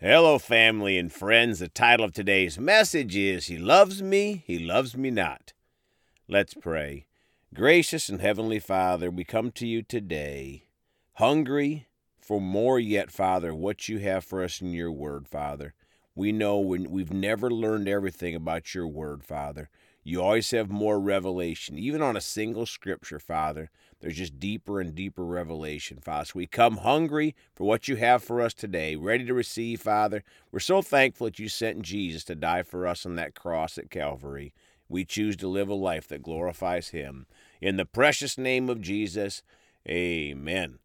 Hello, family and friends. The title of today's message is, He Loves Me Not. Let's pray. Gracious and Heavenly Father, we come to you today, hungry for more yet, Father, what you have for us in your word, Father. We know we've never learned everything about your word, Father. You always have more revelation, even on a single scripture, Father. There's just deeper and deeper revelation, Father. So we come hungry for what you have for us today, ready to receive, Father. We're so thankful that you sent Jesus to die for us on that cross at Calvary. We choose to live a life that glorifies him. In the precious name of Jesus, amen.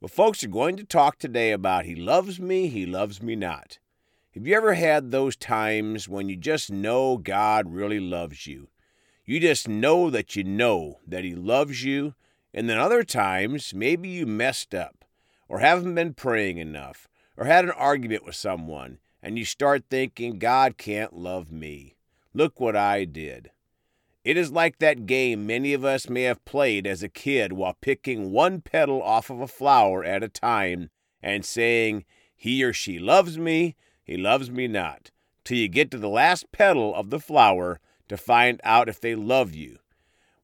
Well, folks, we're going to talk today about he loves me not. Have you ever had those times when you just know God really loves you? You just know that he loves you. And then other times, maybe you messed up or haven't been praying enough or had an argument with someone, and you start thinking, God can't love me. Look what I did. It is like that game many of us may have played as a kid while picking one petal off of a flower at a time and saying, he or she loves me, he loves me not, till you get to the last petal of the flower to find out if they love you.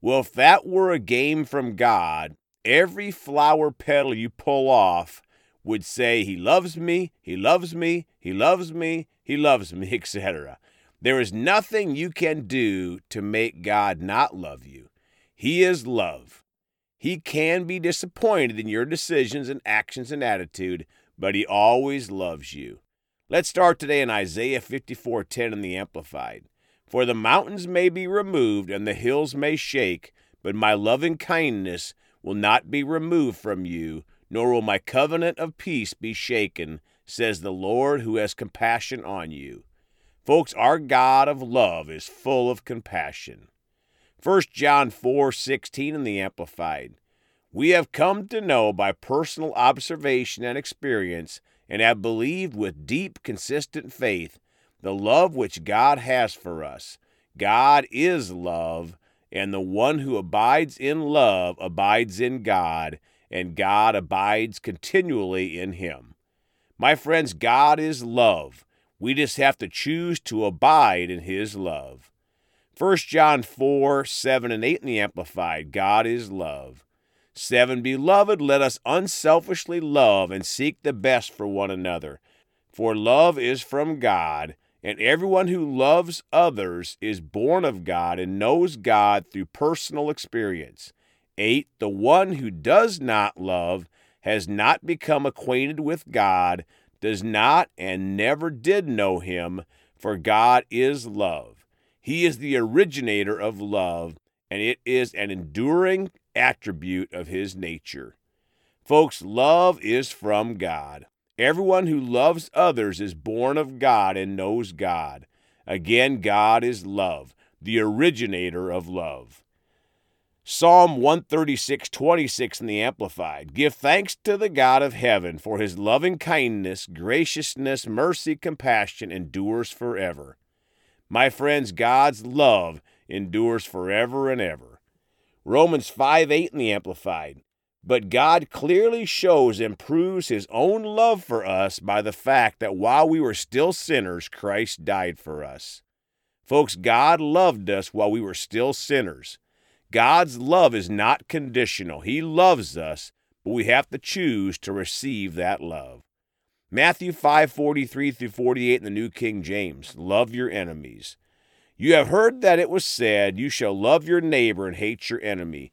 Well, if that were a game from God, every flower petal you pull off would say, he loves me, he loves me, he loves me, he loves me, etc. There is nothing you can do to make God not love you. He is love. He can be disappointed in your decisions and actions and attitude, but he always loves you. Let's start today in Isaiah 54:10 in the Amplified. For the mountains may be removed and the hills may shake, but my loving kindness will not be removed from you, nor will my covenant of peace be shaken, says the Lord who has compassion on you. Folks, our God of love is full of compassion. First John 4:16 in the Amplified. We have come to know by personal observation and experience, and have believed with deep, consistent faith, the love which God has for us. God is love, and the one who abides in love abides in God, and God abides continually in him. My friends, God is love. We just have to choose to abide in his love. 1 John 4, 7 and 8 in the Amplified, God is love. 7, beloved, let us unselfishly love and seek the best for one another. For love is from God, and everyone who loves others is born of God and knows God through personal experience. 8, the one who does not love has not become acquainted with God, does not and never did know him, for God is love. He is the originator of love, and it is an enduring attribute of his nature. Folks, love is from God. Everyone who loves others is born of God and knows God. Again, God is love, the originator of love. Psalm 136:26 in the Amplified. Give thanks to the God of heaven, for his loving kindness, graciousness, mercy, compassion endures forever. My friends, God's love endures forever and ever. Romans 5:8 in the Amplified. But God clearly shows and proves his own love for us by the fact that while we were still sinners, Christ died for us. Folks, God loved us while we were still sinners. God's love is not conditional. He loves us, but we have to choose to receive that love. Matthew 5:43 through 48 in the New King James. Love your enemies. You have heard that it was said, you shall love your neighbor and hate your enemy.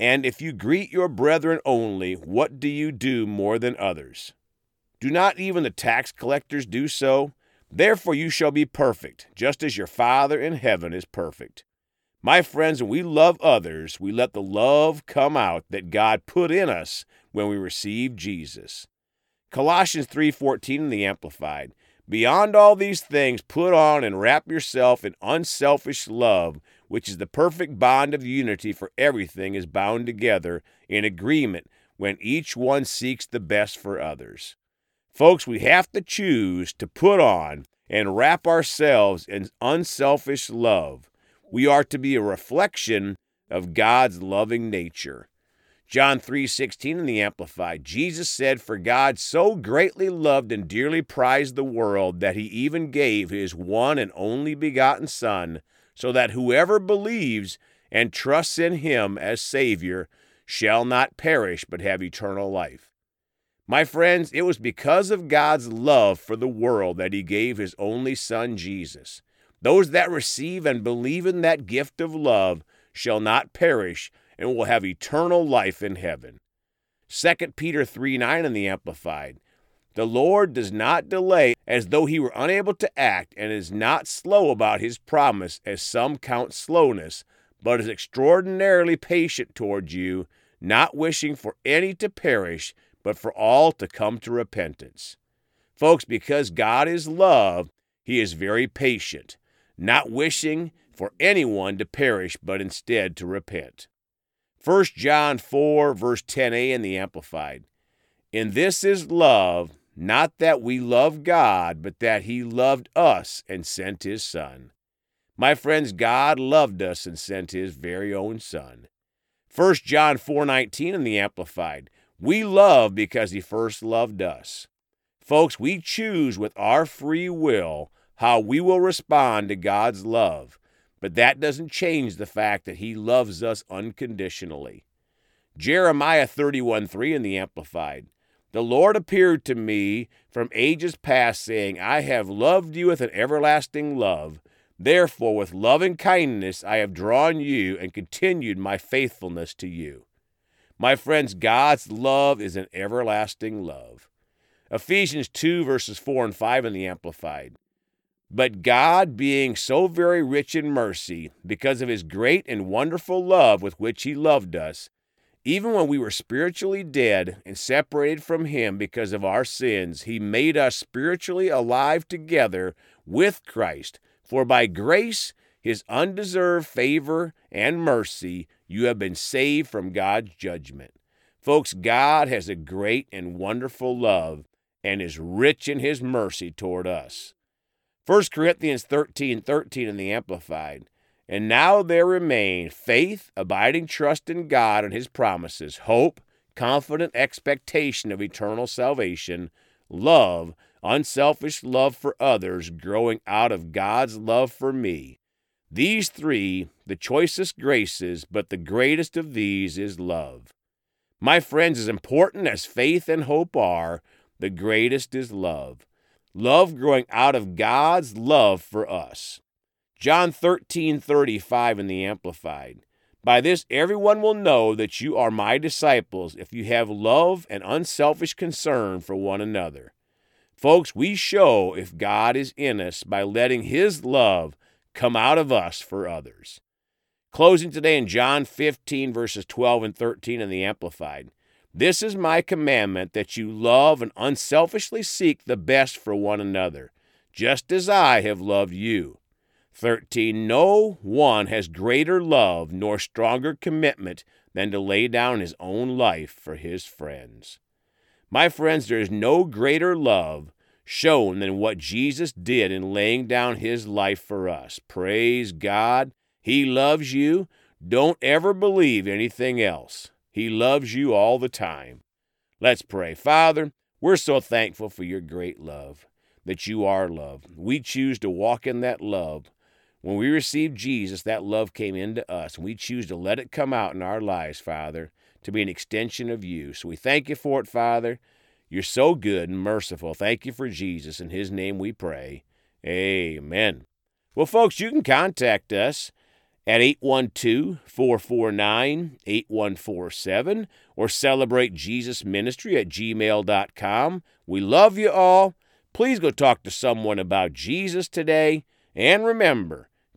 And if you greet your brethren only, what do you do more than others? Do not even the tax collectors do so? Therefore you shall be perfect, just as your Father in heaven is perfect. My friends, when we love others, we let the love come out that God put in us when we received Jesus. Colossians 3:14 in the Amplified. Beyond all these things, put on and wrap yourself in unselfish love, which is the perfect bond of unity, for everything is bound together in agreement when each one seeks the best for others. Folks, we have to choose to put on and wrap ourselves in unselfish love. We are to be a reflection of God's loving nature. John 3:16 in the Amplified, Jesus said, "For God so greatly loved and dearly prized the world that he even gave his one and only begotten Son, so that whoever believes and trusts in him as Savior shall not perish but have eternal life." My friends, it was because of God's love for the world that he gave his only Son, Jesus. Those that receive and believe in that gift of love shall not perish and will have eternal life in heaven. 2 Peter 3:9 in the Amplified, "The Lord does not delay as though he were unable to act, and is not slow about his promise, as some count slowness, but is extraordinarily patient toward you, not wishing for any to perish, but for all to come to repentance." Folks, because God is love, he is very patient, not wishing for anyone to perish, but instead to repent. 1 John 4:10a in the Amplified, "In this is love, not that we love God, but that he loved us and sent his Son." My friends, God loved us and sent his very own Son. 1 John 4:19 in the Amplified, "We love because he first loved us." Folks, we choose with our free will how we will respond to God's love, but that doesn't change the fact that he loves us unconditionally. Jeremiah 31:3 in the Amplified, "The Lord appeared to me from ages past, saying, I have loved you with an everlasting love. Therefore, with loving kindness I have drawn you and continued my faithfulness to you." My friends, God's love is an everlasting love. Ephesians 2:4-5 in the Amplified, "But God, being so very rich in mercy, because of his great and wonderful love with which he loved us, even when we were spiritually dead and separated from him because of our sins, he made us spiritually alive together with Christ. For by grace, his undeserved favor and mercy, you have been saved from God's judgment." Folks, God has a great and wonderful love and is rich in his mercy toward us. 1 Corinthians 13:13 in the Amplified, "And now there remain faith, abiding trust in God and his promises, hope, confident expectation of eternal salvation, love, unselfish love for others growing out of God's love for me. These three, the choicest graces, but the greatest of these is love." My friends, as important as faith and hope are, the greatest is love. Love growing out of God's love for us. John 13:35 in the Amplified, "By this everyone will know that you are my disciples, if you have love and unselfish concern for one another." Folks, we show if God is in us by letting his love come out of us for others. Closing today in John 15:12-13 in the Amplified, "This is my commandment, that you love and unselfishly seek the best for one another, just as I have loved you." 13, "No one has greater love nor stronger commitment than to lay down his own life for his friends." My friends, there is no greater love shown than what Jesus did in laying down his life for us. Praise God. He loves you. Don't ever believe anything else. He loves you all the time. Let's pray. Father, we're so thankful for your great love, that you are love. We choose to walk in that love. When we received Jesus, that love came into us. We choose to let it come out in our lives, Father, to be an extension of you. So we thank you for it, Father. You're so good and merciful. Thank you for Jesus. In his name we pray. Amen. Well, folks, you can contact us at 812-449-8147 or celebrate Jesus ministry at gmail.com. We love you all. Please go talk to someone about Jesus today. And remember,